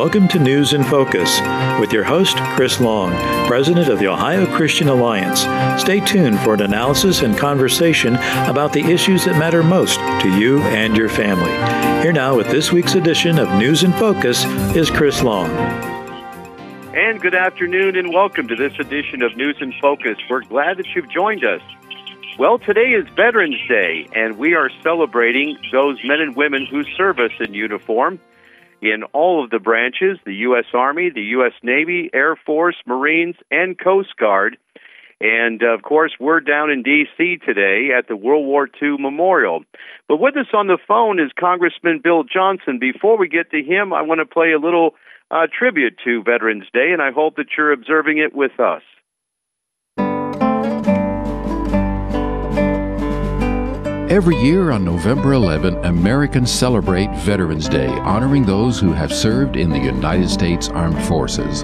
Welcome to News in Focus with your host, Chris Long, president of the Ohio Christian Alliance. Stay tuned for an analysis and conversation about the issues that matter most to you and your family. Here now with this week's edition of News in Focus is Chris Long. And good afternoon and welcome to this edition of News in Focus. We're glad that you've joined us. Well, today is Veterans Day, and we are celebrating those men and women who serve us in uniform in all of the branches, the U.S. Army, the U.S. Navy, Air Force, Marines, and Coast Guard. And, of course, we're down in D.C. today at the World War II Memorial. But with us on the phone is Congressman Bill Johnson. Before we get to him, I want to play a little tribute to Veterans Day, and I hope that you're observing it with us. Every year on November 11, Americans celebrate Veterans Day, honoring those who have served in the United States Armed Forces.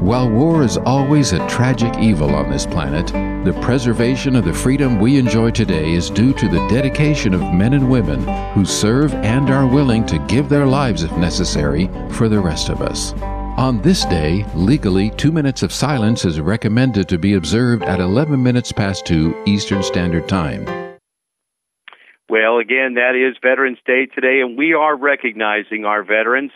While war is always a tragic evil on this planet, the preservation of the freedom we enjoy today is due to the dedication of men and women who serve and are willing to give their lives, if necessary, for the rest of us. On this day, legally, 2 minutes of silence is recommended to be observed at 11 minutes past 2 Eastern Standard Time. Well, again, that is Veterans Day today, and we are recognizing our veterans.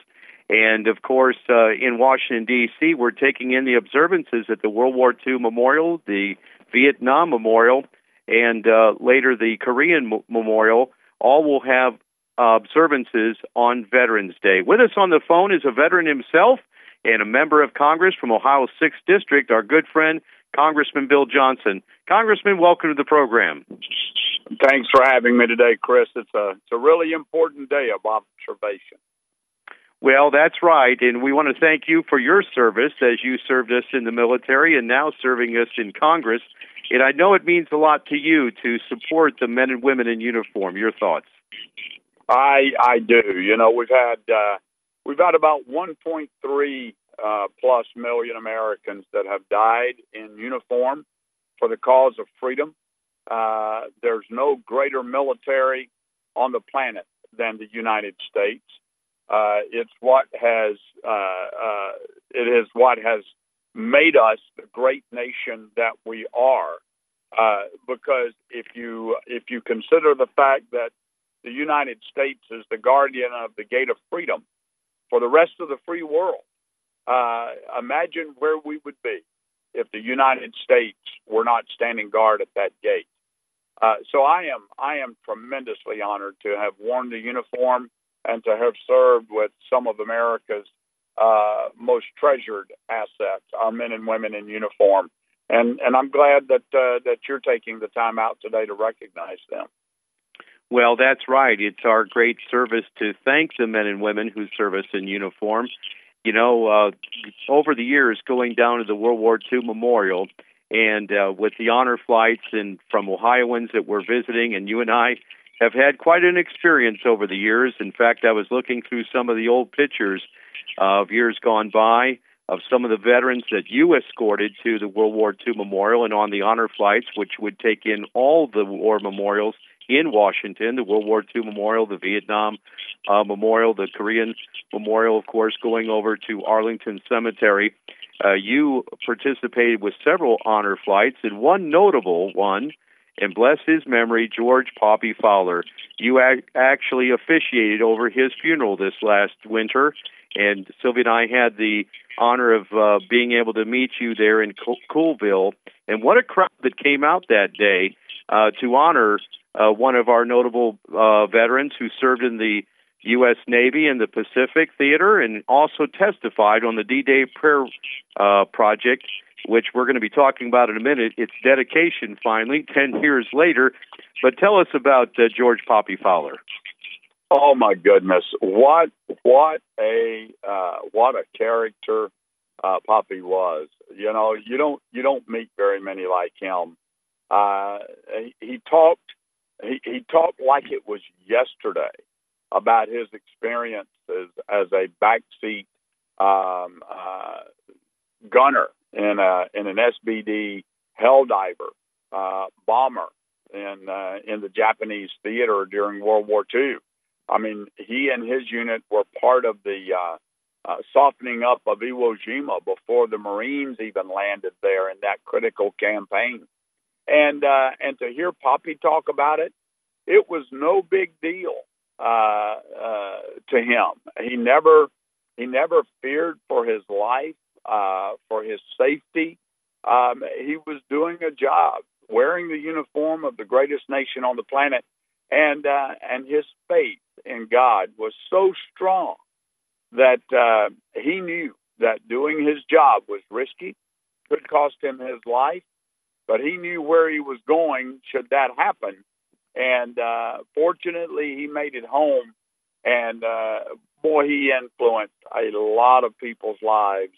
And, of course, in Washington, D.C., we're taking in the observances at the World War II Memorial, the Vietnam Memorial, and later the Korean Memorial. All will have observances on Veterans Day. With us on the phone is a veteran himself and a member of Congress from Ohio's 6th District, our good friend, Congressman Bill Johnson. Congressman, welcome to the program. Thanks for having me today, Chris. It's a really important day of observation. Well, that's right, and we want to thank you for your service as you served us in the military and now serving us in Congress. And I know it means a lot to you to support the men and women in uniform. Your thoughts? I do. You know, we've had about 1.3 plus million Americans that have died in uniform for the cause of freedom. There's no greater military on the planet than the United States. It is what has made us the great nation that we are. Because if you consider the fact that the United States is the guardian of the gate of freedom for the rest of the free world, imagine where we would be if the United States were not standing guard at that gate. So I am tremendously honored to have worn the uniform and to have served with some of America's most treasured assets, our men and women in uniform. And I'm glad that you're taking the time out today to recognize them. Well, that's right. It's our great service to thank the men and women who serve us in uniform. You know, over the years, going down to the World War II Memorial and with the honor flights and from Ohioans that we're visiting, and you and I have had quite an experience over the years. In fact, I was looking through some of the old pictures of years gone by of some of the veterans that you escorted to the World War II Memorial and on the honor flights, which would take in all the war memorials in Washington, the World War II Memorial, the Vietnam Memorial, the Korean Memorial, of course, going over to Arlington Cemetery. You participated with several honor flights, and one notable one, and bless his memory, George Poppy Fowler. You actually officiated over his funeral this last winter, and Sylvia and I had the honor of being able to meet you there in Coolville. And what a crowd that came out that day to honor one of our notable veterans who served in the U.S. Navy in the Pacific Theater and also testified on the D-Day Prayer Project, which we're going to be talking about in a minute. It's dedication, finally, 10 years later. But tell us about George Poppy Fowler. Oh, my goodness. What a character Poppy was. You know, you don't meet very many like him. He talked like it was yesterday about his experiences as a backseat gunner in an SBD Helldiver bomber in the Japanese theater during World War II. I mean, he and his unit were part of the softening up of Iwo Jima before the Marines even landed there in that critical campaign. And to hear Poppy talk about it, it was no big deal to him. He never feared for his life, for his safety. He was doing a job, wearing the uniform of the greatest nation on the planet, and his faith in God was so strong that he knew that doing his job was risky, could cost him his life, but he knew where he was going should that happen. And fortunately, he made it home, and boy, he influenced a lot of people's lives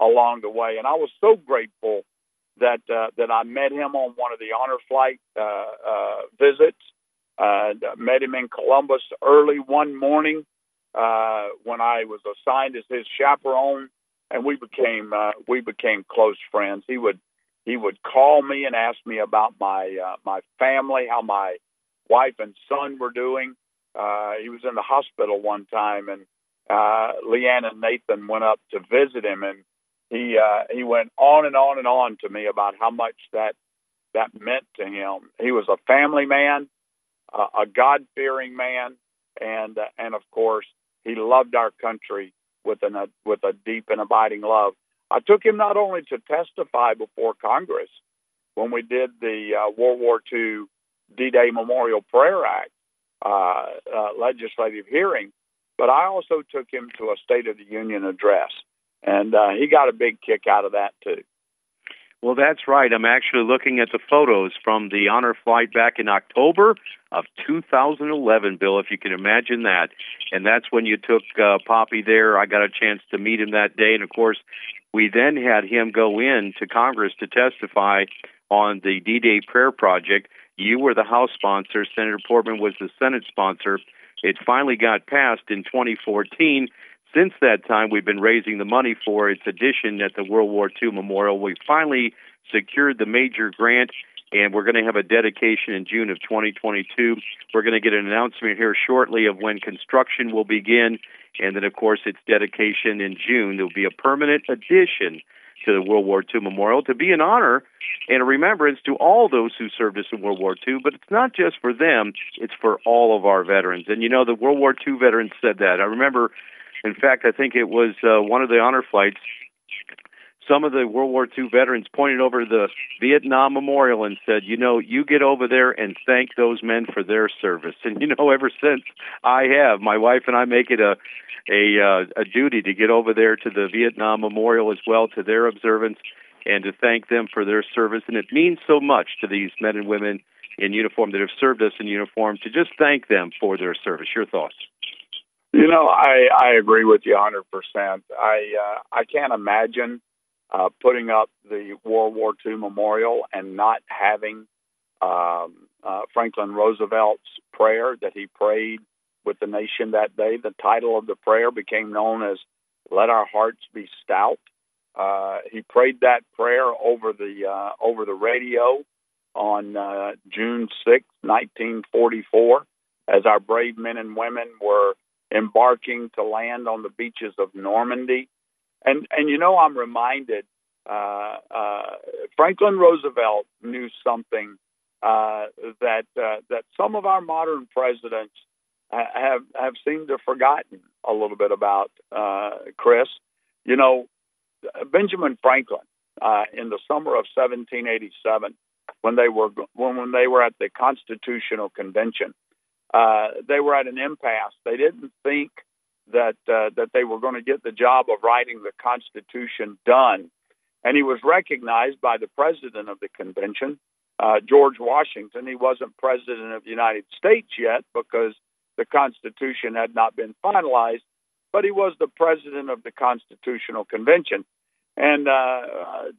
along the way. And I was so grateful that that I met him on one of the honor flight visits. Met him in Columbus early one morning when I was assigned as his chaperone, and we became close friends. He would call me and ask me about my my family, how my wife and son were doing. He was in the hospital one time, and Leanne and Nathan went up to visit him, and he went on and on and on to me about how much that meant to him. He was a family man, a God-fearing man, and of course, he loved our country with a deep and abiding love. I took him not only to testify before Congress when we did the World War II D-Day Memorial Prayer Act legislative hearing, but I also took him to a State of the Union address, and he got a big kick out of that, too. Well, that's right. I'm actually looking at the photos from the honor flight back in October of 2011, Bill, if you can imagine that. And that's when you took Poppy there. I got a chance to meet him that day. And, of course, we then had him go in to Congress to testify on the D-Day Prayer Project. You were the House sponsor. Senator Portman was the Senate sponsor. It finally got passed in 2014. Since that time, we've been raising the money for its addition at the World War II Memorial. We finally secured the major grant, and we're going to have a dedication in June of 2022. We're going to get an announcement here shortly of when construction will begin, and then, of course, its dedication in June. There will be a permanent addition to the World War II Memorial to be an honor and a remembrance to all those who served us in World War II, but it's not just for them. It's for all of our veterans. And, you know, the World War II veterans said that. I remember... In fact, I think it was one of the honor flights. Some of the World War II veterans pointed over the Vietnam Memorial and said, you know, you get over there and thank those men for their service. And, you know, ever since I have, my wife and I make it a duty to get over there to the Vietnam Memorial as well, to their observance, and to thank them for their service. And it means so much to these men and women in uniform that have served us in uniform to just thank them for their service. Your thoughts? You know, I agree with you 100%. I can't imagine putting up the World War II Memorial and not having Franklin Roosevelt's prayer that he prayed with the nation that day. The title of the prayer became known as "Let Our Hearts Be Stout." He prayed that prayer over the radio on June 6, 1944, as our brave men and women were embarking to land on the beaches of Normandy. And you know, I'm reminded, Franklin Roosevelt knew something that some of our modern presidents have seemed to have forgotten a little bit about, Chris. You know, Benjamin Franklin, in the summer of 1787, when they were at the Constitutional Convention, they were at an impasse. They didn't think that they were going to get the job of writing the Constitution done. And he was recognized by the president of the convention, George Washington. He wasn't president of the United States yet because the Constitution had not been finalized, but he was the president of the Constitutional Convention. And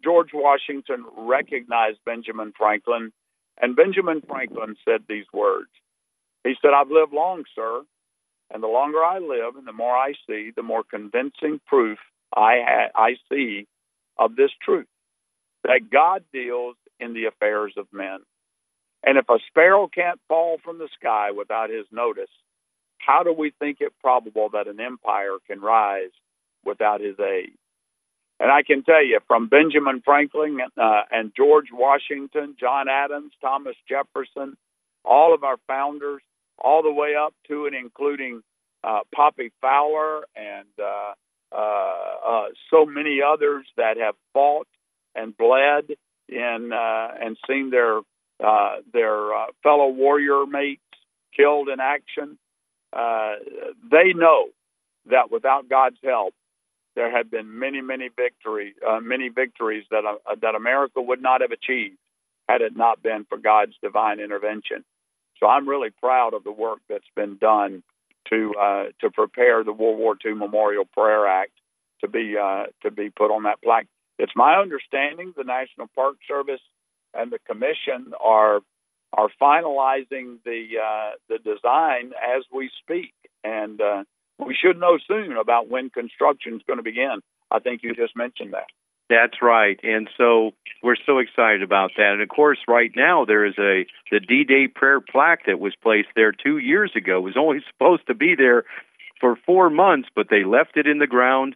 George Washington recognized Benjamin Franklin, and Benjamin Franklin said these words. He said, "I've lived long, sir, and the longer I live and the more I see, the more convincing proof I see of this truth, that God deals in the affairs of men. And if a sparrow can't fall from the sky without his notice, how do we think it probable that an empire can rise without his aid. And I can tell you, from Benjamin Franklin and George Washington, John Adams, Thomas Jefferson, all of our founders, all the way up to and including Poppy Fowler and so many others that have fought and bled and seen their fellow warrior mates killed in action. They know that without God's help, there have been many victories that America would not have achieved had it not been for God's divine intervention. So I'm really proud of the work that's been done to prepare the World War II Memorial Prayer Act to be put on that plaque. It's my understanding the National Park Service and the Commission are finalizing the design as we speak, and we should know soon about when construction is going to begin. I think you just mentioned that. That's right, and so we're so excited about that. And, of course, right now there is the D-Day Prayer plaque that was placed there 2 years ago. It was only supposed to be there for 4 months, but they left it in the ground.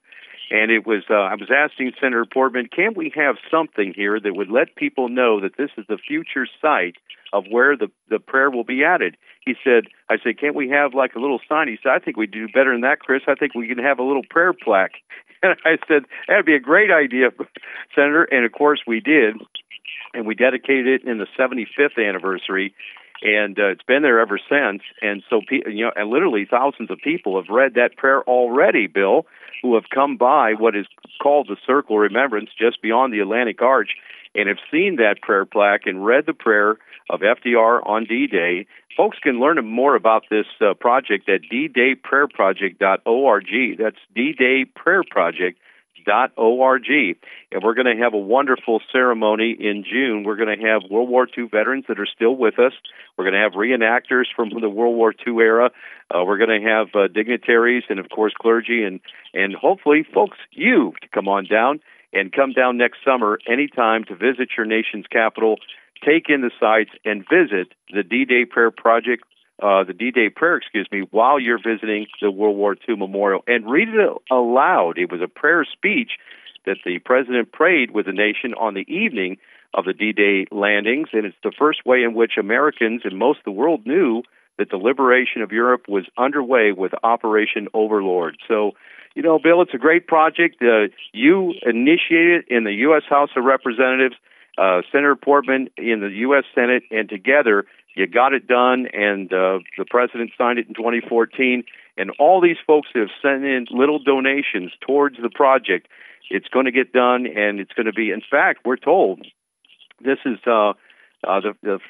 And it was I was asking Senator Portman, can we have something here that would let people know that this is the future site of where the prayer will be added? He said, I said, can't we have like a little sign? He said, I think we do better than that, Chris. I think we can have a little prayer plaque. And I said, that'd be a great idea, Senator. And, of course, we did. And we dedicated it in the 75th anniversary. And it's been there ever since. And so, you know, and literally thousands of people have read that prayer already, Bill, who have come by what is called the Circle of Remembrance just beyond the Atlantic Arch and have seen that prayer plaque and read the prayer of FDR on D-Day. Folks can learn more about this project at ddayprayerproject.org. That's ddayprayerproject.org. And we're going to have a wonderful ceremony in June. We're going to have World War II veterans that are still with us. We're going to have reenactors from the World War II era. We're going to have dignitaries and, of course, clergy. And hopefully, folks, you come on down and come down next summer anytime to visit your nation's capital, take in the sights, and visit the D-Day Prayer Project. The D-Day prayer, while you're visiting the World War II Memorial. And read it aloud. It was a prayer speech that the president prayed with the nation on the evening of the D-Day landings, and it's the first way in which Americans and most of the world knew that the liberation of Europe was underway with Operation Overlord. So, you know, Bill, it's a great project. You initiated it in the U.S. House of Representatives, Senator Portman in the U.S. Senate, and together you got it done, and the president signed it in 2014. And all these folks have sent in little donations towards the project. It's going to get done, and it's going to be, in fact, we're told, this is the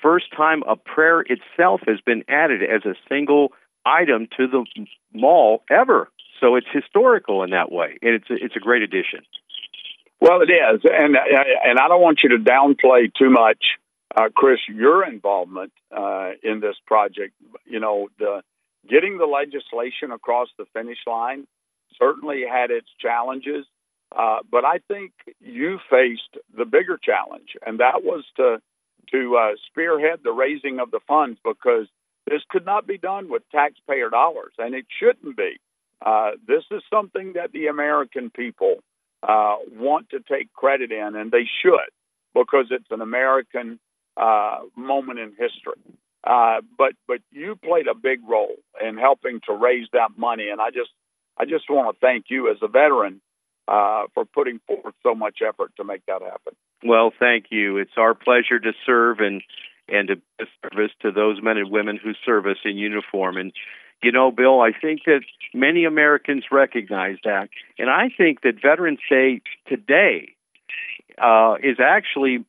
first time a prayer itself has been added as a single item to the mall ever. So it's historical in that way, and it's a great addition. Well, it is, and I don't want you to downplay too much, Chris, your involvement in this project. You know, getting the legislation across the finish line certainly had its challenges, but I think you faced the bigger challenge, and that was to spearhead the raising of the funds, because this could not be done with taxpayer dollars, and it shouldn't be. This is something that the American people want to take credit in, and they should, because it's an American moment in history. But you played a big role in helping to raise that money, and I just want to thank you as a veteran for putting forth so much effort to make that happen. Well, thank you. It's our pleasure to serve and to be service to those men and women who serve us in uniform. And you know, Bill, I think that many Americans recognize that, and I think that Veterans Day today is actually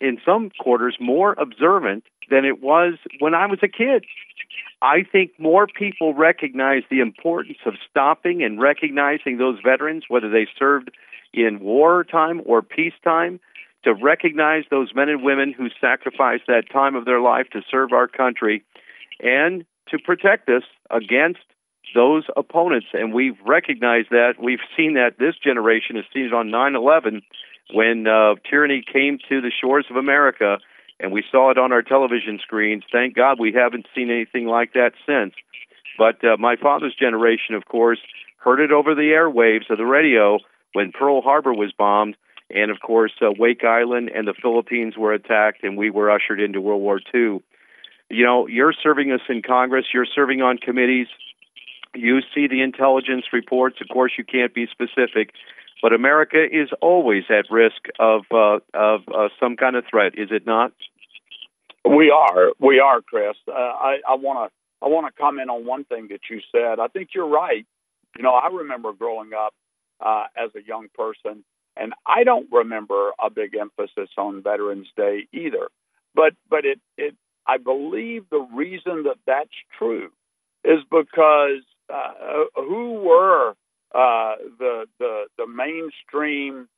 in some quarters more observant than it was when I was a kid. I think more people recognize the importance of stopping and recognizing those veterans, whether they served in wartime or peacetime, to recognize those men and women who sacrificed that time of their life to serve our country and to protect us against those opponents. And we've recognized that. We've seen that. This generation has seen it on 9/11. When tyranny came to the shores of America, and we saw it on our television screens. Thank God we haven't seen anything like that since. But my father's generation, of course, heard it over the airwaves of the radio when Pearl Harbor was bombed. And, of course, Wake Island and the Philippines were attacked, and we were ushered into World War II. You know, you're serving us in Congress. You're serving on committees. You see the intelligence reports. Of course, you can't be specific. But America is always at risk of some kind of threat, is it not? We are, Chris. I want to comment on one thing that you said. I think you're right. You know, I remember growing up as a young person, and I don't remember a big emphasis on Veterans Day either. But it I believe the reason that that's true is because who were the mainstream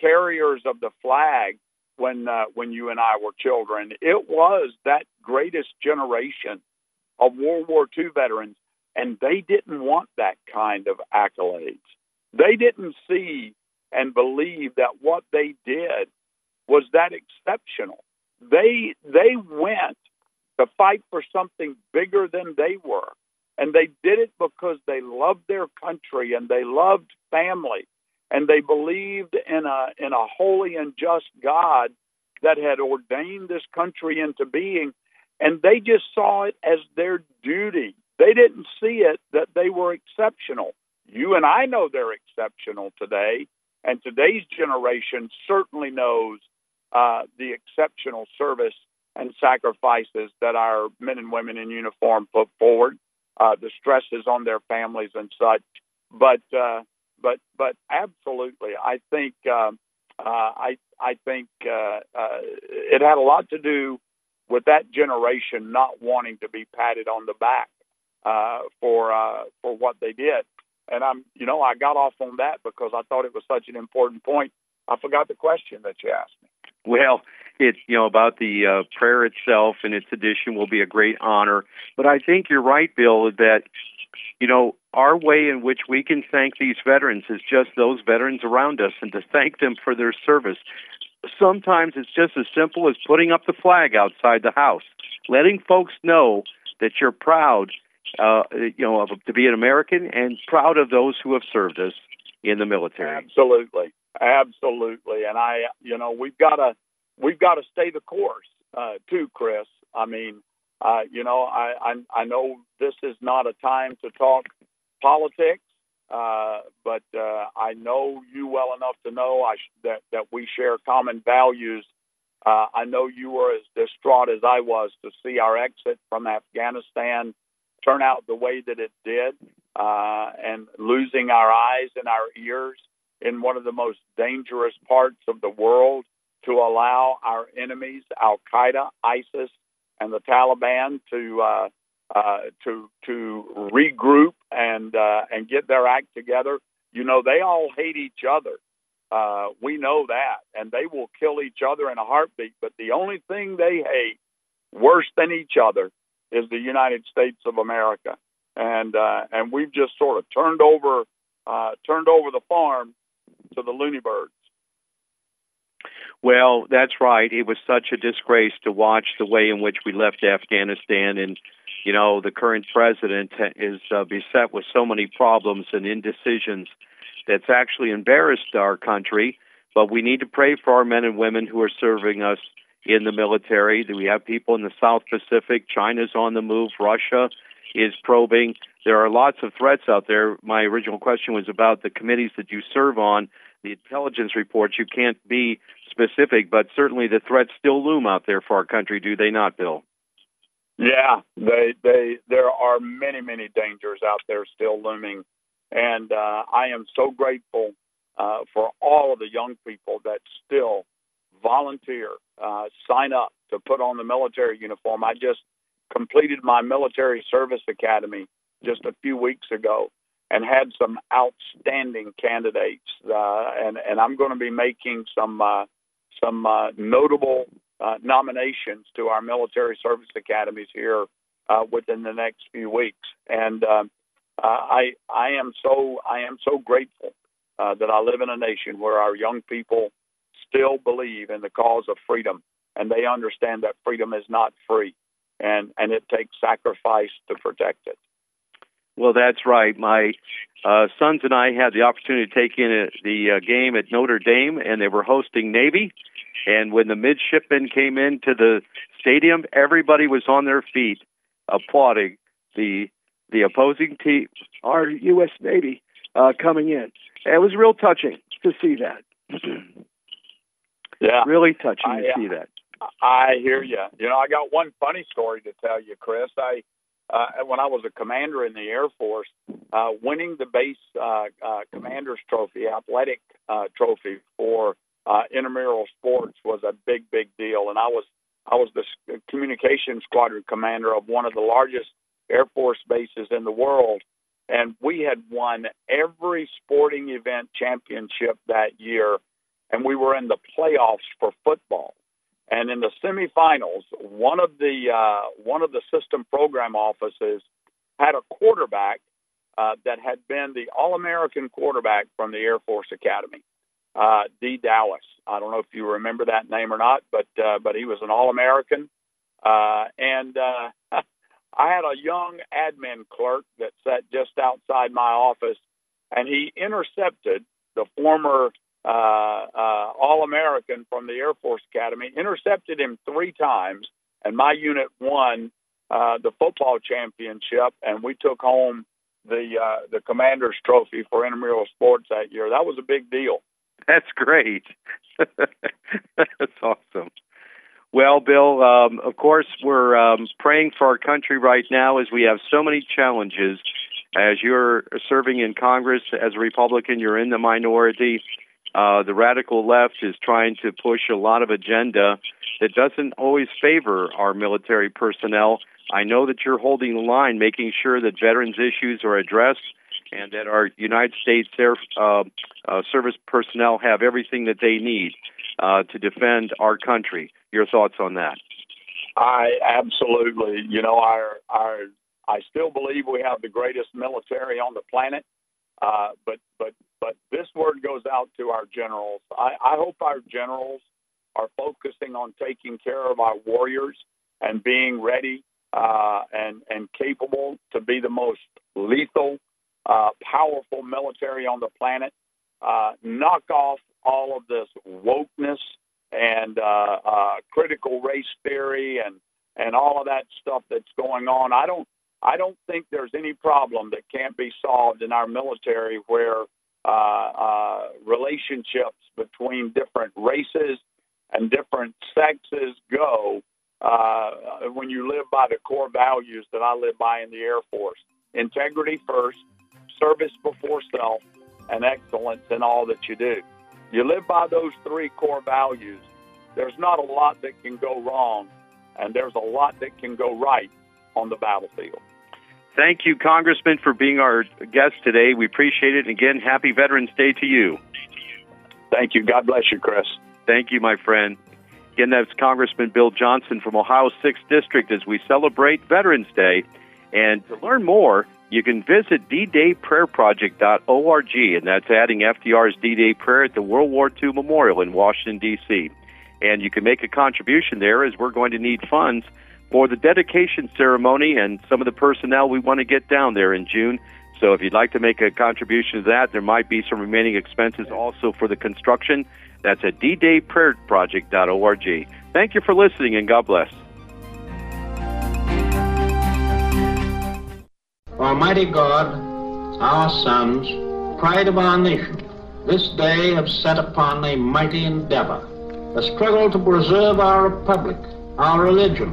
carriers of the flag when you and I were children? It was that greatest generation of World War II veterans, and they didn't want that kind of accolades. They didn't see and believe that what they did was that exceptional. They went to fight for something bigger than they were, and they did it because they loved their country and they loved family, and they believed in a holy and just God that had ordained this country into being, and they just saw it as their duty. They didn't see it that they were exceptional. You and I know they're exceptional today, and today's generation certainly knows the exceptional service and sacrifices that our men and women in uniform put forward, the stresses on their families and such. But absolutely, I think it had a lot to do with that generation not wanting to be patted on the back for what they did. And I got off on that because I thought it was such an important point. I forgot the question that you asked me. Well, it's, about the prayer itself and its addition will be a great honor. But I think you're right, Bill, that, our way in which we can thank these veterans is just those veterans around us and to thank them for their service. Sometimes it's just as simple as putting up the flag outside the house, letting folks know that you're proud to be an American and proud of those who have served us in the military. Absolutely. And I, we've got to stay the course, too, Chris. I mean, I know this is not a time to talk politics, but I know you well enough to know that we share common values. I know you were as distraught as I was to see our exit from Afghanistan turn out the way that it did, and losing our eyes and our ears in one of the most dangerous parts of the world to allow our enemies, Al-Qaeda, ISIS, and the Taliban to regroup and get their act together. They all hate each other. We know that, and they will kill each other in a heartbeat. But the only thing they hate worse than each other is the United States of America, and we've just sort of turned over the farm to the loony birds. Well, that's right. It was such a disgrace to watch the way in which we left Afghanistan, and the current president is beset with so many problems and indecisions that's actually embarrassed our country. But we need to pray for our men and women who are serving us in the military. We have people in the South Pacific. China's on the move. Russia is probing. There are lots of threats out there. My original question was about the committees that you serve on, the intelligence reports. You can't be specific, but certainly the threats still loom out there for our country, do they not, Bill? Yeah, there are many, many dangers out there still looming. And I am so grateful for all of the young people that still volunteer, sign up to put on the military uniform. I just completed my military service academy just a few weeks ago and had some outstanding candidates. And I'm going to be making some notable nominations to our military service academies here within the next few weeks. And I am so grateful that I live in a nation where our young people still believe in the cause of freedom, and they understand that freedom is not free. and it takes sacrifice to protect it. Well, that's right. My sons and I had the opportunity to take in the game at Notre Dame, and they were hosting Navy. And when the midshipmen came into the stadium, everybody was on their feet applauding the opposing team, our U.S. Navy, coming in. And it was real touching to see that. Yeah, really touching to see that. I hear you. You know, I got one funny story to tell you, Chris. When I was a commander in the Air Force, winning the base commander's trophy, athletic trophy for intramural sports was a big, big deal. And I was the communications squadron commander of one of the largest Air Force bases in the world. And we had won every sporting event championship that year. And we were in the playoffs for football. And in the semifinals, one of the system program offices had a quarterback that had been the All-American quarterback from the Air Force Academy, D. Dallas. I don't know if you remember that name or not, but he was an All-American. And I had a young admin clerk that sat just outside my office, and he intercepted the former All-American from the Air Force Academy, intercepted him three times, and my unit won the football championship, and we took home the commander's trophy for intramural sports that year. That was a big deal. That's great. That's awesome. Well, Bill, of course, we're praying for our country right now as we have so many challenges. As you're serving in Congress as a Republican, you're in the minority. The radical left is trying to push a lot of agenda that doesn't always favor our military personnel. I know that you're holding the line, making sure that veterans' issues are addressed and that our United States Air Service personnel have everything that they need to defend our country. Your thoughts on that? Absolutely. You know, I still believe we have the greatest military on the planet, but this word goes out to our generals. I hope our generals are focusing on taking care of our warriors and being ready and capable to be the most lethal, powerful military on the planet. Knock off all of this wokeness and critical race theory and all of that stuff that's going on. I don't think there's any problem that can't be solved in our military where relationships between different races and different sexes go when you live by the core values that I live by in the Air Force. Integrity first, service before self, and excellence in all that you do. You live by those three core values, there's not a lot that can go wrong, and there's a lot that can go right on the battlefield. Thank you, Congressman, for being our guest today. We appreciate it. And again, happy Veterans Day to you. Thank you. God bless you, Chris. Thank you, my friend. Again, that's Congressman Bill Johnson from Ohio's 6th District as we celebrate Veterans Day. And to learn more, you can visit ddayprayerproject.org, and that's adding FDR's D-Day Prayer at the World War II Memorial in Washington, D.C. And you can make a contribution there as we're going to need funds for the dedication ceremony and some of the personnel we want to get down there in June. So if you'd like to make a contribution to that, there might be some remaining expenses also for the construction. That's at ddayprayerproject.org. Thank you for listening, and God bless. Almighty God, our sons, pride of our nation, this day have set upon a mighty endeavor, a struggle to preserve our republic, our religion,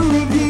Review.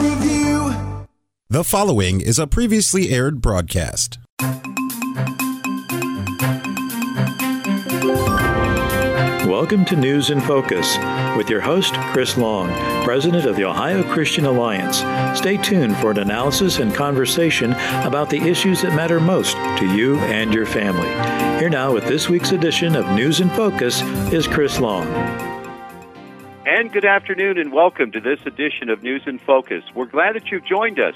Review. The following is a previously aired broadcast. Welcome to News in Focus with your host, Chris Long, president of the Ohio Christian Alliance. Stay tuned for an analysis and conversation about the issues that matter most to you and your family. Here now with this week's edition of News in Focus is Chris Long. And good afternoon and welcome to this edition of News in Focus. We're glad that you've joined us.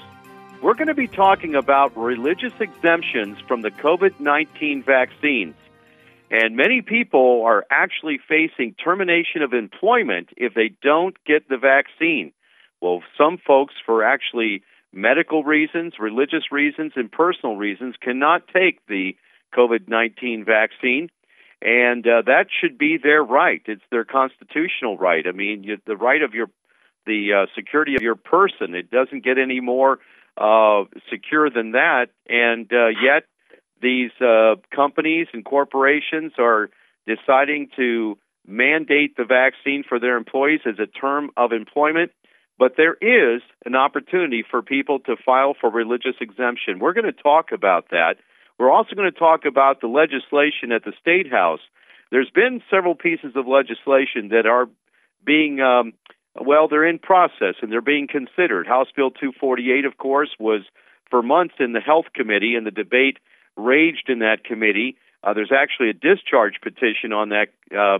We're going to be talking about religious exemptions from the COVID-19 vaccines. And many people are actually facing termination of employment if they don't get the vaccine. Well, some folks, for actually medical reasons, religious reasons, and personal reasons, cannot take the COVID-19 vaccine. And that should be their right. It's their constitutional right. I mean, the right of the security of your person. It doesn't get any more secure than that, and yet these companies and corporations are deciding to mandate the vaccine for their employees as a term of employment. But there is an opportunity for people to file for religious exemption. We're going to talk about that. We're also going to talk about the legislation at the State House. There's been several pieces of legislation that are being they're in process and they're being considered. House Bill 248, of course, was for months in the Health Committee, and the debate raged in that committee. There's actually a discharge petition on that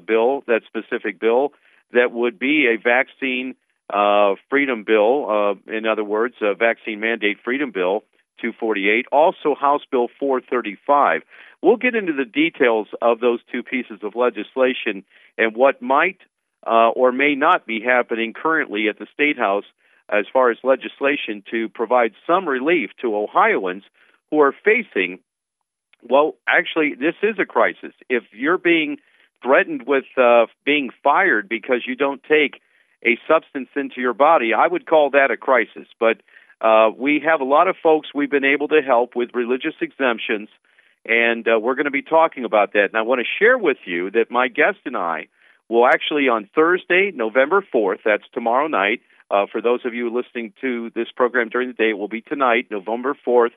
bill, that specific bill, that would be a vaccine freedom bill, in other words, a vaccine mandate freedom bill, 248. Also, House Bill 435. We'll get into the details of those two pieces of legislation and what might or may not be happening currently at the State House as far as legislation to provide some relief to Ohioans who are facing, well, actually, this is a crisis. If you're being threatened with being fired because you don't take a substance into your body, I would call that a crisis. But we have a lot of folks we've been able to help with religious exemptions, and we're going to be talking about that. And I want to share with you that my guest and I will actually on Thursday, November 4th, that's tomorrow night, for those of you listening to this program during the day, it will be tonight, November 4th,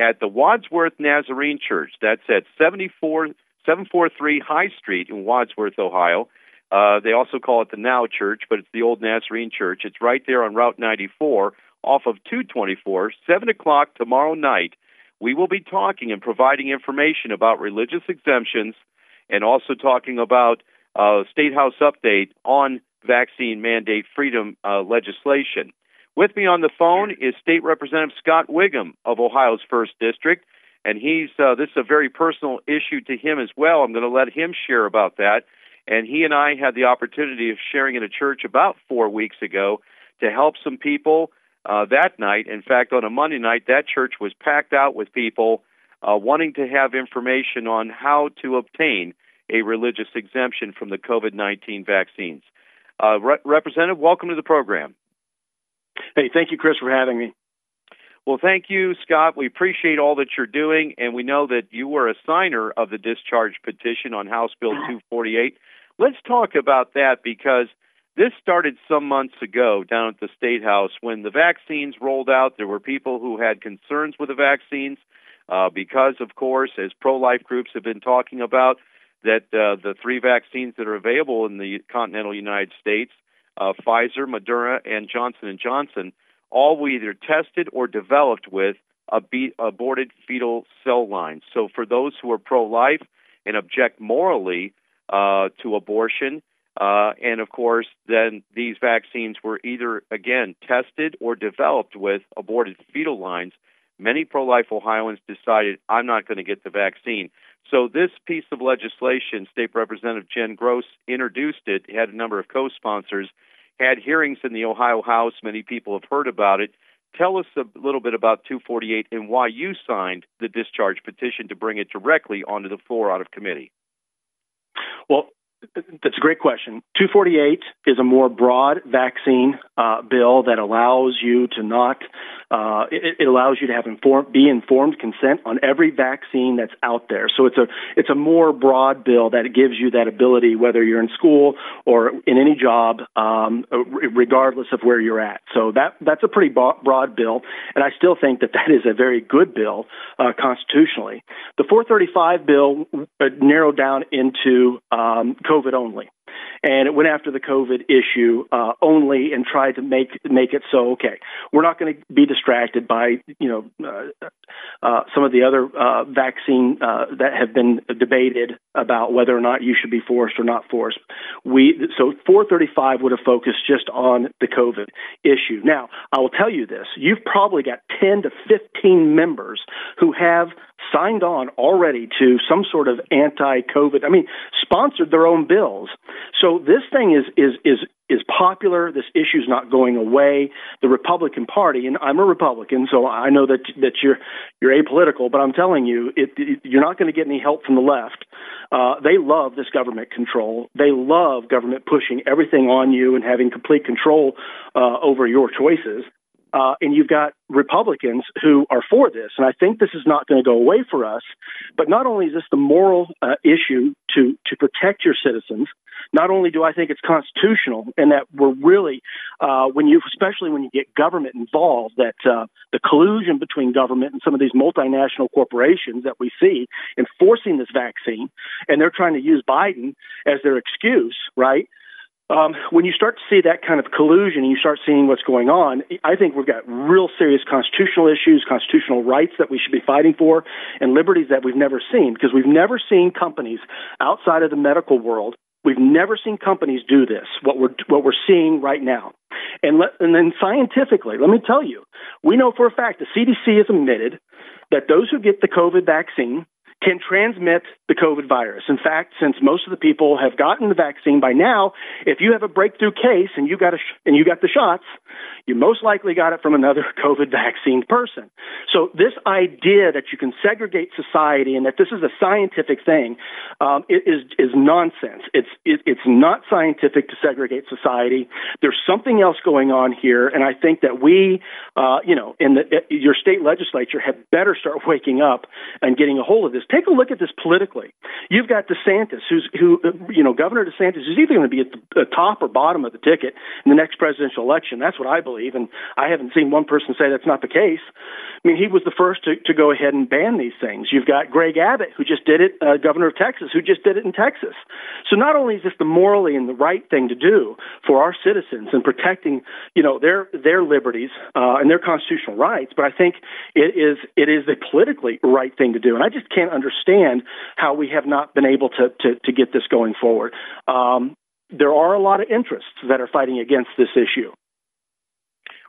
at the Wadsworth Nazarene Church. That's at 743 High Street in Wadsworth, Ohio. They also call it the Now Church, but it's the old Nazarene Church. It's right there on Route 94. Off of 224, 7 o'clock tomorrow night, we will be talking and providing information about religious exemptions and also talking about State House update on vaccine mandate freedom legislation. With me on the phone is State Representative Scott Wiggum of Ohio's 1st District, and he's this is a very personal issue to him as well. I'm going to let him share about that. And he and I had the opportunity of sharing in a church about 4 weeks ago to help some people. That night, in fact, on a Monday night, that church was packed out with people wanting to have information on how to obtain a religious exemption from the COVID-19 vaccines. Representative, welcome to the program. Hey, thank you, Chris, for having me. Well, thank you, Scott. We appreciate all that you're doing, and we know that you were a signer of the discharge petition on House Bill 248. Let's talk about that, because this started some months ago down at the State House when the vaccines rolled out. There were people who had concerns with the vaccines because, of course, as pro-life groups have been talking about, that the three vaccines that are available in the continental United States, Pfizer, Moderna, and Johnson & Johnson, all we either tested or developed with aborted fetal cell lines. So for those who are pro-life and object morally to abortion, and of course, then these vaccines were either, again, tested or developed with aborted fetal lines. Many pro-life Ohioans decided, I'm not going to get the vaccine. So this piece of legislation, State Representative Jen Gross introduced it, had a number of co-sponsors, had hearings in the Ohio House. Many people have heard about it. Tell us a little bit about 248 and why you signed the discharge petition to bring it directly onto the floor out of committee. Well, that's a great question. 248 is a more broad vaccine bill that allows you to not, it allows you to have informed consent on every vaccine that's out there. So it's a more broad bill that gives you that ability, whether you're in school or in any job, regardless of where you're at. So that's a pretty broad bill, and I still think that is a very good bill constitutionally. The 435 bill narrowed down into COVID only. And it went after the COVID issue only and tried to make it so, okay, we're not going to be distracted by, some of the other vaccine that have been debated about whether or not you should be forced or not forced. So 435 would have focused just on the COVID issue. Now, I will tell you this. You've probably got 10 to 15 members who have signed on already to some sort of anti-COVID, sponsored their own bills. So this thing is popular. This issue's not going away. The Republican Party, and I'm a Republican, so I know that you're apolitical, but I'm telling you, you're not going to get any help from the left. They love this government control. They love government pushing everything on you and having complete control over your choices. And you've got Republicans who are for this. And I think this is not going to go away for us. But not only is this the moral issue to protect your citizens, not only do I think it's constitutional and that we're really, especially when you get government involved, that the collusion between government and some of these multinational corporations that we see enforcing this vaccine, and they're trying to use Biden as their excuse, right? When you start to see that kind of collusion and you start seeing what's going on, I think we've got real serious constitutional issues, constitutional rights that we should be fighting for, and liberties that we've never seen, because we've never seen companies outside of the medical world. We've never seen companies do this, what we're seeing right now. And then scientifically, let me tell you, we know for a fact the CDC has admitted that those who get the COVID vaccine can transmit the COVID virus. In fact, since most of the people have gotten the vaccine by now, if you have a breakthrough case and you got the shots, you most likely got it from another COVID vaccine person. So this idea that you can segregate society and that this is a scientific thing is nonsense. It's not scientific to segregate society. There's something else going on here, and I think that we, your state legislature had better start waking up and getting a hold of this. Take a look at this politically. You've got DeSantis, who Governor DeSantis is either going to be at the top or bottom of the ticket in the next presidential election. That's what I believe, and I haven't seen one person say that's not the case. I mean, he was the first to go ahead and ban these things. You've got Greg Abbott, who just did it, Governor of Texas, who just did it in Texas. So not only is this the morally and the right thing to do for our citizens and protecting, their liberties and their constitutional rights, but I think it is the politically right thing to do, and I just can't understand how we have not been able to get this going forward. There are a lot of interests that are fighting against this issue.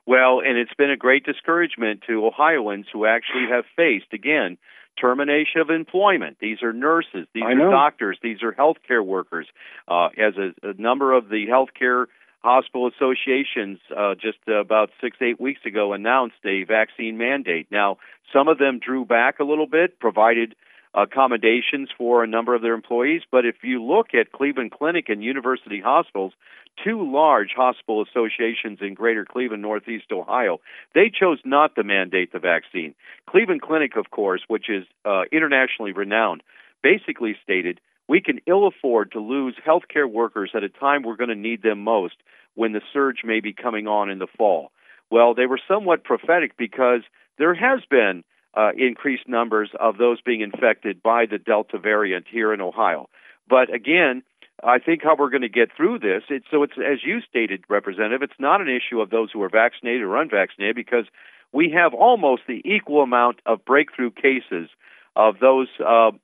Well, and it's been a great discouragement to Ohioans who actually have faced, again, termination of employment. These are nurses, these are doctors, these are healthcare workers. As a number of the healthcare hospital associations just about 6-8 weeks ago announced a vaccine mandate. Now, some of them drew back a little bit, provided accommodations for a number of their employees. But if you look at Cleveland Clinic and University Hospitals, two large hospital associations in greater Cleveland, Northeast Ohio, they chose not to mandate the vaccine. Cleveland Clinic, of course, which is internationally renowned, basically stated, we can ill afford to lose healthcare workers at a time we're going to need them most when the surge may be coming on in the fall. Well, they were somewhat prophetic because there has been increased numbers of those being infected by the Delta variant here in Ohio. But again, I think how we're going to get through this, it's as you stated, Representative, it's not an issue of those who are vaccinated or unvaccinated, because we have almost the equal amount of breakthrough cases of those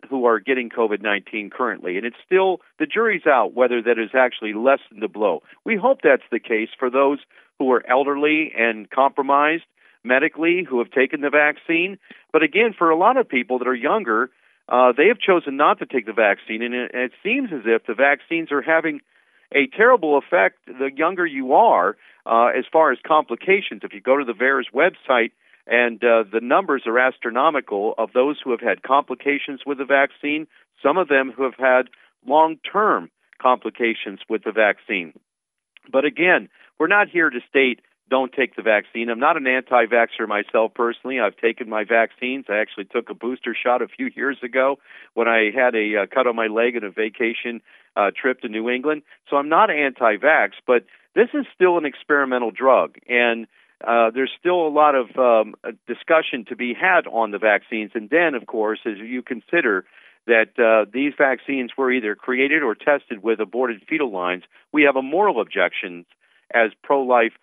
who are getting COVID-19 currently. And it's still, the jury's out whether that has actually lessened the blow. We hope that's the case for those who are elderly and compromised medically, who have taken the vaccine. But again, for a lot of people that are younger, they have chosen not to take the vaccine. And it seems as if the vaccines are having a terrible effect the younger you are as far as complications. If you go to the VAERS website, and the numbers are astronomical of those who have had complications with the vaccine, some of them who have had long-term complications with the vaccine. But again, we're not here to state don't take the vaccine. I'm not an anti-vaxxer myself personally. I've taken my vaccines. I actually took a booster shot a few years ago when I had a cut on my leg and a vacation trip to New England. So I'm not anti-vax, but this is still an experimental drug, and there's still a lot of discussion to be had on the vaccines. And then, of course, as you consider that these vaccines were either created or tested with aborted fetal lines, we have a moral objection as pro-life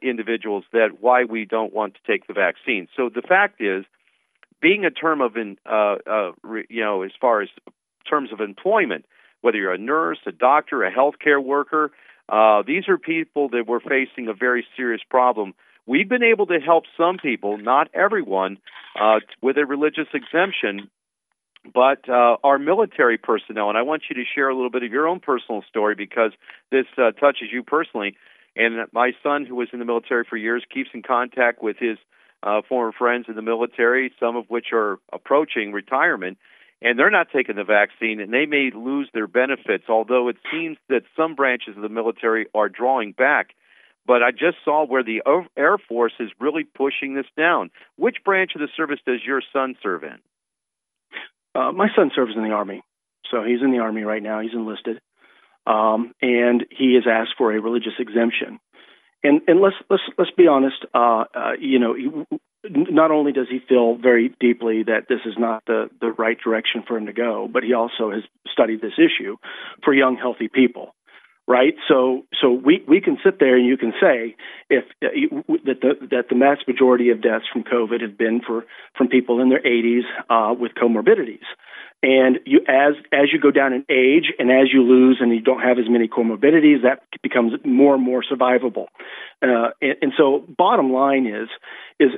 individuals that why we don't want to take the vaccine. So the fact is, being a term of, as far as terms of employment, whether you're a nurse, a doctor, a healthcare worker, these are people that were facing a very serious problem. We've been able to help some people, not everyone, with a religious exemption, but our military personnel. And I want you to share a little bit of your own personal story, because this touches you personally. And my son, who was in the military for years, keeps in contact with his former friends in the military, some of which are approaching retirement. And they're not taking the vaccine, and they may lose their benefits, although it seems that some branches of the military are drawing back. But I just saw where the Air Force is really pushing this down. Which branch of the service does your son serve in? My son serves in the Army. So he's in the Army right now. He's enlisted. And he has asked for a religious exemption. And let's be honest, not only does he feel very deeply that this is not the right direction for him to go, but he also has studied this issue for young, healthy people, right? So we can sit there and you can say that the mass majority of deaths from COVID have been from people in their 80s with comorbidities. And you, as you go down in age and as you lose and you don't have as many comorbidities, that becomes more and more survivable. And so bottom line is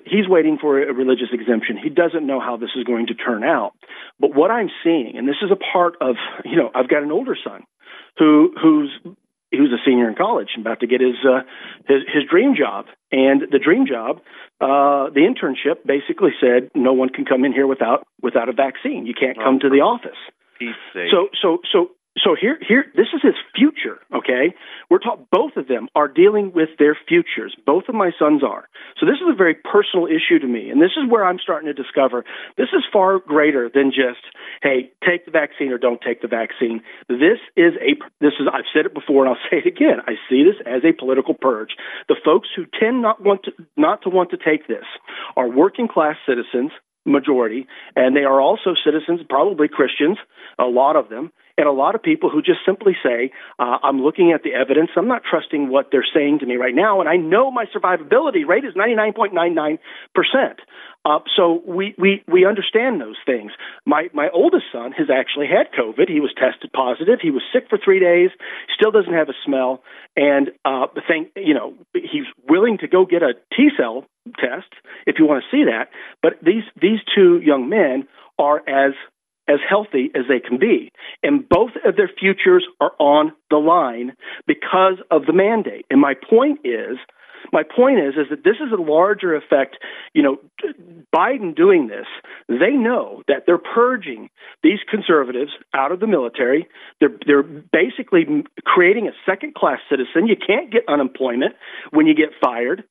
he's waiting for a religious exemption. He doesn't know how this is going to turn out. But what I'm seeing, and this is a part of, I've got an older son who's a senior in college and about to get his dream job. And the dream job, the internship basically said, no one can come in here without a vaccine. You can't come to the office. So here, this is his future. Okay. We're taught both of them are dealing with their futures. Both of my sons are. So this is a very personal issue to me. And this is where I'm starting to discover this is far greater than just, hey, take the vaccine or don't take the vaccine. This is, I've said it before and I'll say it again. I see this as a political purge. The folks who tend not to want to take this are working class citizens, majority, and they are also citizens, probably Christians, a lot of them. And a lot of people who just simply say, I'm looking at the evidence. I'm not trusting what they're saying to me right now. And I know my survivability rate is 99.99%. So we understand those things. My oldest son has actually had COVID. He was tested positive. He was sick for 3 days, still doesn't have a smell. And he's willing to go get a T-cell test if you want to see that. But these two young men are as healthy as they can be. And both of their futures are on the line because of the mandate. And my point is that this is a larger effect. Biden doing this, they know that they're purging these conservatives out of the military. They're basically creating a second-class citizen. You can't get unemployment when you get fired.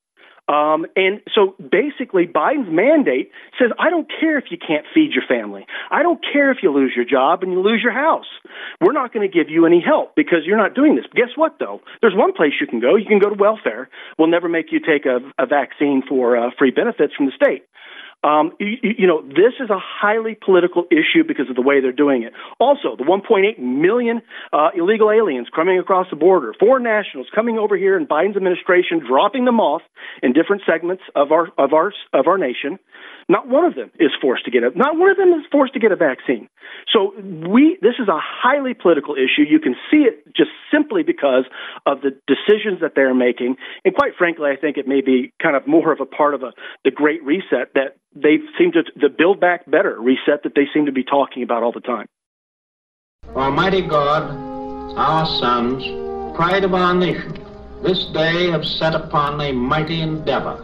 And so basically Biden's mandate says, I don't care if you can't feed your family. I don't care if you lose your job and you lose your house. We're not going to give you any help because you're not doing this. But guess what, though? There's one place you can go. You can go to welfare. We'll never make you take a vaccine for free benefits from the state. This is a highly political issue because of the way they're doing it. Also, the 1.8 million illegal aliens coming across the border, foreign nationals coming over here, and Biden's administration dropping them off in different segments of our nation. Not one of them is forced to get a vaccine. So this is a highly political issue. You can see it just simply because of the decisions that they're making. And quite frankly, I think it may be kind of more of a part of the Great Reset that they seem to, the Build Back Better reset that they seem to be talking about all the time. Almighty God, our sons, pride of our nation, this day have set upon a mighty endeavor,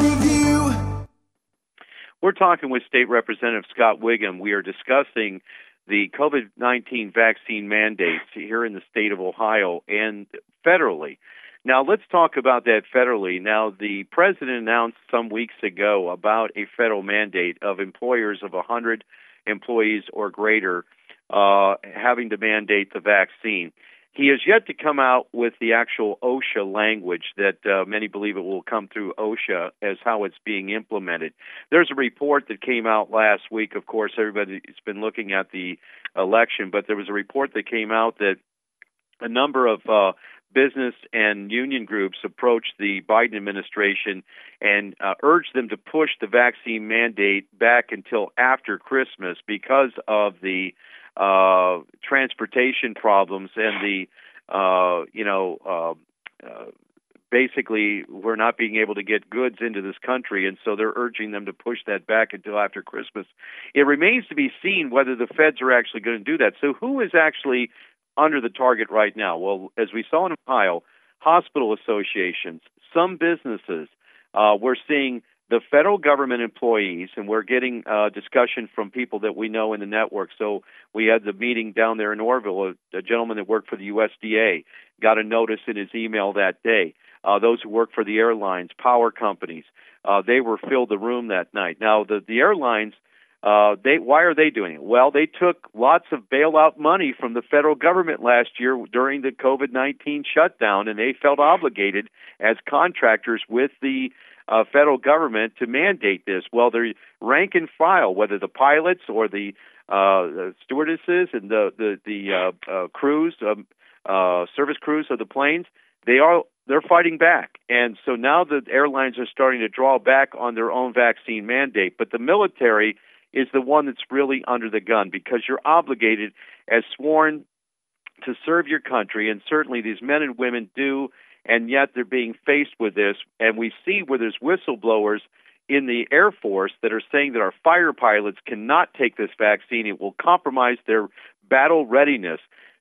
Review. We're talking with State Representative Scott Wiggum. We are discussing the COVID-19 vaccine mandates here in the state of Ohio and federally. Now, let's talk about that federally. Now, the president announced some weeks ago about a federal mandate of employers of 100 employees or greater having to mandate the vaccine. He has yet to come out with the actual OSHA language that many believe it will come through OSHA as how it's being implemented. There's a report that came out last week. Of course, everybody's been looking at the election, but there was a report that came out that a number of business and union groups approached the Biden administration and urged them to push the vaccine mandate back until after Christmas because of the transportation problems and the, basically we're not being able to get goods into this country, and so they're urging them to push that back until after Christmas. It remains to be seen whether the feds are actually going to do that. So who is actually under the target right now? Well, as we saw in Ohio, hospital associations, some businesses, we're seeing the federal government employees, and we're getting discussion from people that we know in the network. So we had the meeting down there in Orville. A gentleman that worked for the USDA got a notice in his email that day. Those who work for the airlines, power companies, they were filled the room that night. Now, the airlines, why are they doing it? Well, they took lots of bailout money from the federal government last year during the COVID-19 shutdown, and they felt obligated as contractors with the federal government to mandate this. Well, their rank and file, whether the pilots or the stewardesses and the crews, service crews of the planes, they're fighting back. And so now the airlines are starting to draw back on their own vaccine mandate. But the military is the one that's really under the gun because you're obligated as sworn to serve your country, and certainly these men and women do. And yet they're being faced with this, and we see where there's whistleblowers in the Air Force that are saying that our fighter pilots cannot take this vaccine. It will compromise their battle readiness.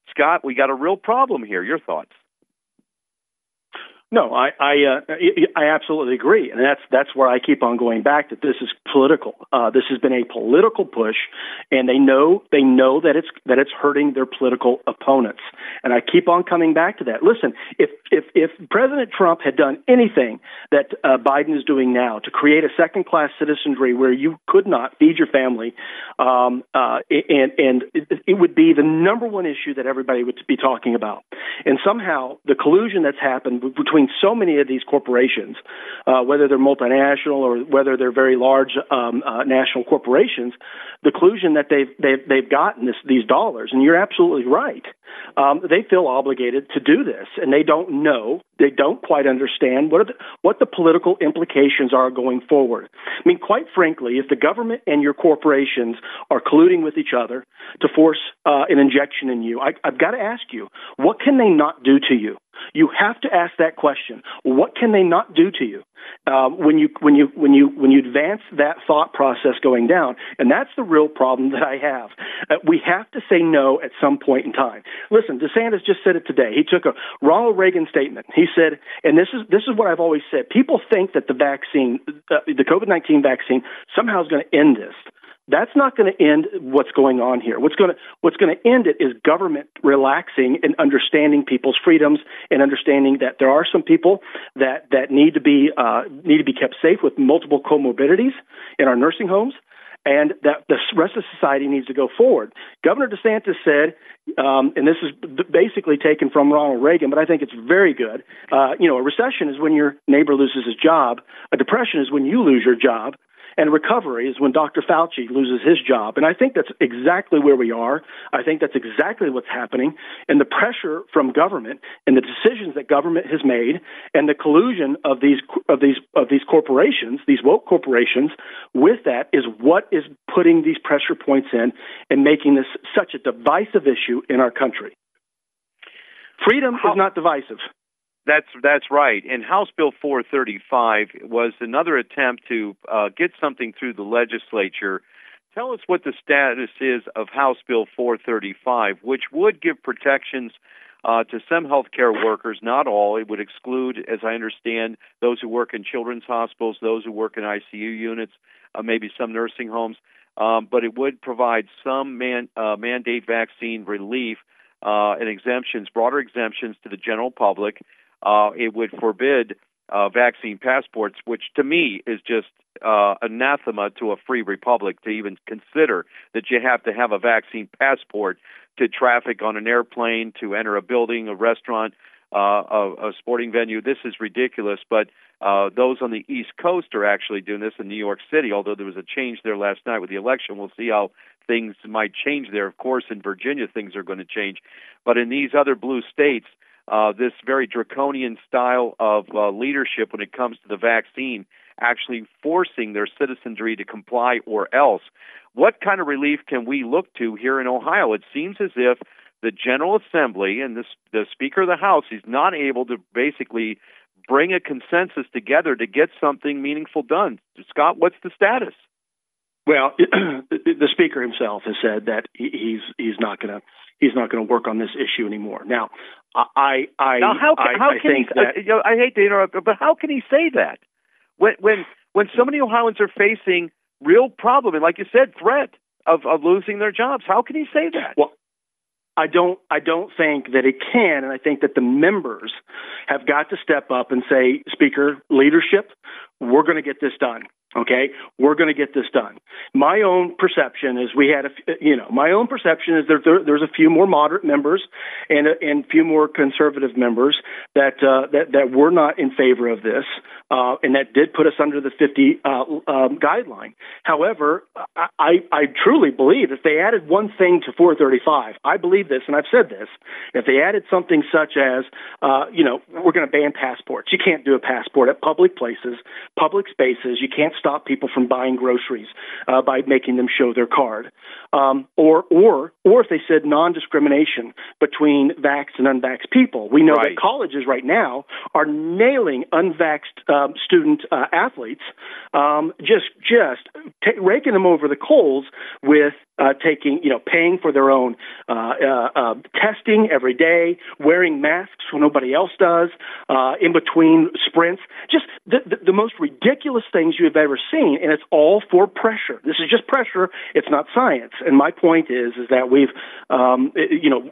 Scott, we got a real problem here. Your thoughts? No, I absolutely agree, and that's where I keep on going back that this is political. This has been a political push, and they know that it's hurting their political opponents. And I keep on coming back to that. Listen, if President Trump had done anything that Biden is doing now to create a second class citizenry where you could not feed your family, it would be the number one issue that everybody would be talking about. And somehow the collusion that's happened between between so many of these corporations, whether they're multinational or whether they're very large national corporations, the collusion that they've gotten these dollars. And you're absolutely right. They feel obligated to do this, and they don't know. They don't quite understand what the political implications are going forward. I mean, quite frankly, if the government and your corporations are colluding with each other to force an injection in you, I've got to ask you, what can they not do to you? You have to ask that question. What can they not do to you when you advance that thought process going down? And that's the real problem that I have. We have to say no at some point in time. Listen, DeSantis just said it today. He took a Ronald Reagan statement. He said, and this is what I've always said. People think that the vaccine, the COVID-19 vaccine, somehow is going to end this. That's not going to end what's going on here. What's going to end it is government relaxing and understanding people's freedoms and understanding that there are some people that need to be kept safe with multiple comorbidities in our nursing homes, and that the rest of society needs to go forward. Governor DeSantis said, and this is basically taken from Ronald Reagan, but I think it's very good. A recession is when your neighbor loses his job. A depression is when you lose your job. And recovery is when Dr. Fauci loses his job. And I think that's exactly where we are. I think that's exactly what's happening. And the pressure from government and the decisions that government has made and the collusion of these corporations, these woke corporations, with that is what is putting these pressure points in and making this such a divisive issue in our country. Freedom is not divisive. That's right. And House Bill 435 was another attempt to get something through the legislature. Tell us what the status is of House Bill 435, which would give protections to some healthcare workers, not all. It would exclude, as I understand, those who work in children's hospitals, those who work in ICU units, maybe some nursing homes. But it would provide some mandate vaccine relief and exemptions, broader exemptions to the general public. It would forbid vaccine passports, which to me is just anathema to a free republic to even consider that you have to have a vaccine passport to traffic on an airplane, to enter a building, a restaurant, a sporting venue. This is ridiculous, but those on the East Coast are actually doing this in New York City, although there was a change there last night with the election. We'll see how things might change there. Of course, in Virginia, things are going to change. But in these other blue states, this very draconian style of leadership when it comes to the vaccine, actually forcing their citizenry to comply or else. What kind of relief can we look to here in Ohio? It seems as if the General Assembly and the Speaker of the House is not able to basically bring a consensus together to get something meaningful done. Scott, what's the status? Well, the Speaker himself has said that he's not going to work on this issue anymore. Now, I hate to interrupt, but how can he say that when so many Ohioans are facing real problem and, like you said, threat of losing their jobs? How can he say that? Well, I don't think that it can, and I think that the members have got to step up and say, Speaker, leadership, we're going to get this done. Okay, we're going to get this done. My own perception is there's a few more moderate members and few more conservative members that were not in favor of this, and that did put us under the 50 guideline. However, I truly believe if they added one thing to 435, I believe this, and I've said this, if they added something such as we're going to ban passports. You can't do a passport at public places, public spaces. You can't stop people from buying groceries by making them show their card, or if they said non-discrimination between vaxxed and unvaxxed people. We know that colleges right now are nailing unvaxxed student athletes, raking them over the coals with paying for their own testing every day, wearing masks when nobody else does, in between sprints, just the most ridiculous things you have ever seen, and it's all for pressure. This is just pressure. It's not science. And my point is that we've,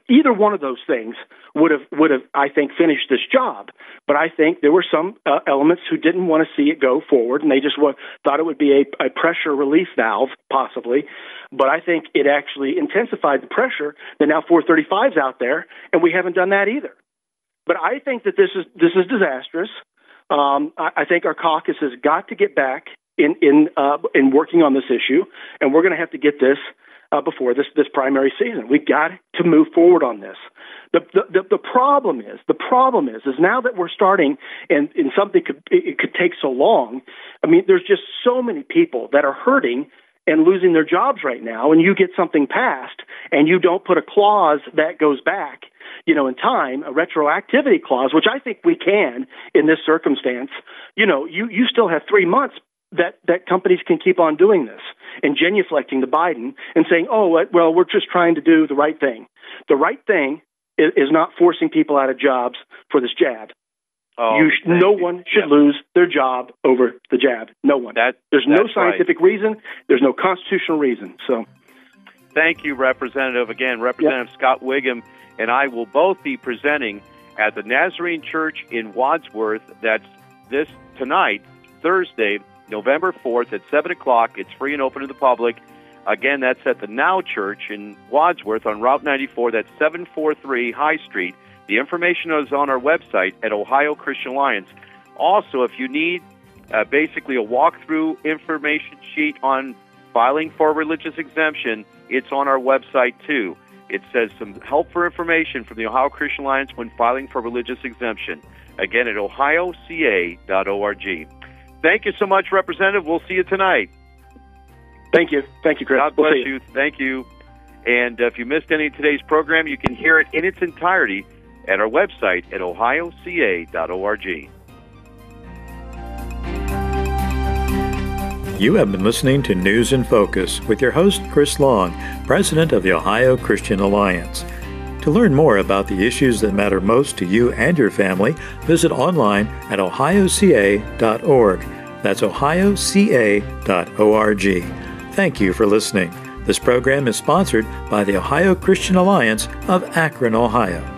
either one of those things would have, I think, finished this job. But I think there were some elements who didn't want to see it go forward, and they just thought it would be a pressure relief valve, possibly. But I think it actually intensified the pressure that now 435's out there, and we haven't done that either. But I think that this is disastrous. I think our caucus has got to get back in working on this issue, and we're going to have to get this before this primary season. We've got to move forward on this. The problem is now that we're starting and something could take so long. I mean, there's just so many people that are hurting and losing their jobs right now, and you get something passed and you don't put a clause that goes back, in time, a retroactivity clause, which I think we can in this circumstance, you still have 3 months that companies can keep on doing this and genuflecting to Biden and saying, oh, well, we're just trying to do the right thing. The right thing is not forcing people out of jobs for this jab. Oh, no one should lose their job over the jab. No one. There's no scientific reason. There's no constitutional reason. So, thank you, Representative. Again, Representative Scott Wiggum and I will both be presenting at the Nazarene Church in Wadsworth. That's this tonight, Thursday, November 4th at 7 o'clock. It's free and open to the public. Again, that's at the Now Church in Wadsworth on Route 94. That's 743 High Street. The information is on our website at Ohio Christian Alliance. Also, if you need basically a walkthrough information sheet on filing for religious exemption, it's on our website too. It says some helpful information from the Ohio Christian Alliance when filing for religious exemption. Again, at ohioca.org. Thank you so much, Representative. We'll see you tonight. Thank you. Thank you, Chris. God bless you. Thank you. And if you missed any of today's program, you can hear it in its entirety at our website at ohioca.org. You have been listening to News in Focus with your host, Chris Long, President of the Ohio Christian Alliance. To learn more about the issues that matter most to you and your family, visit online at ohioca.org. That's ohioca.org. Thank you for listening. This program is sponsored by the Ohio Christian Alliance of Akron, Ohio.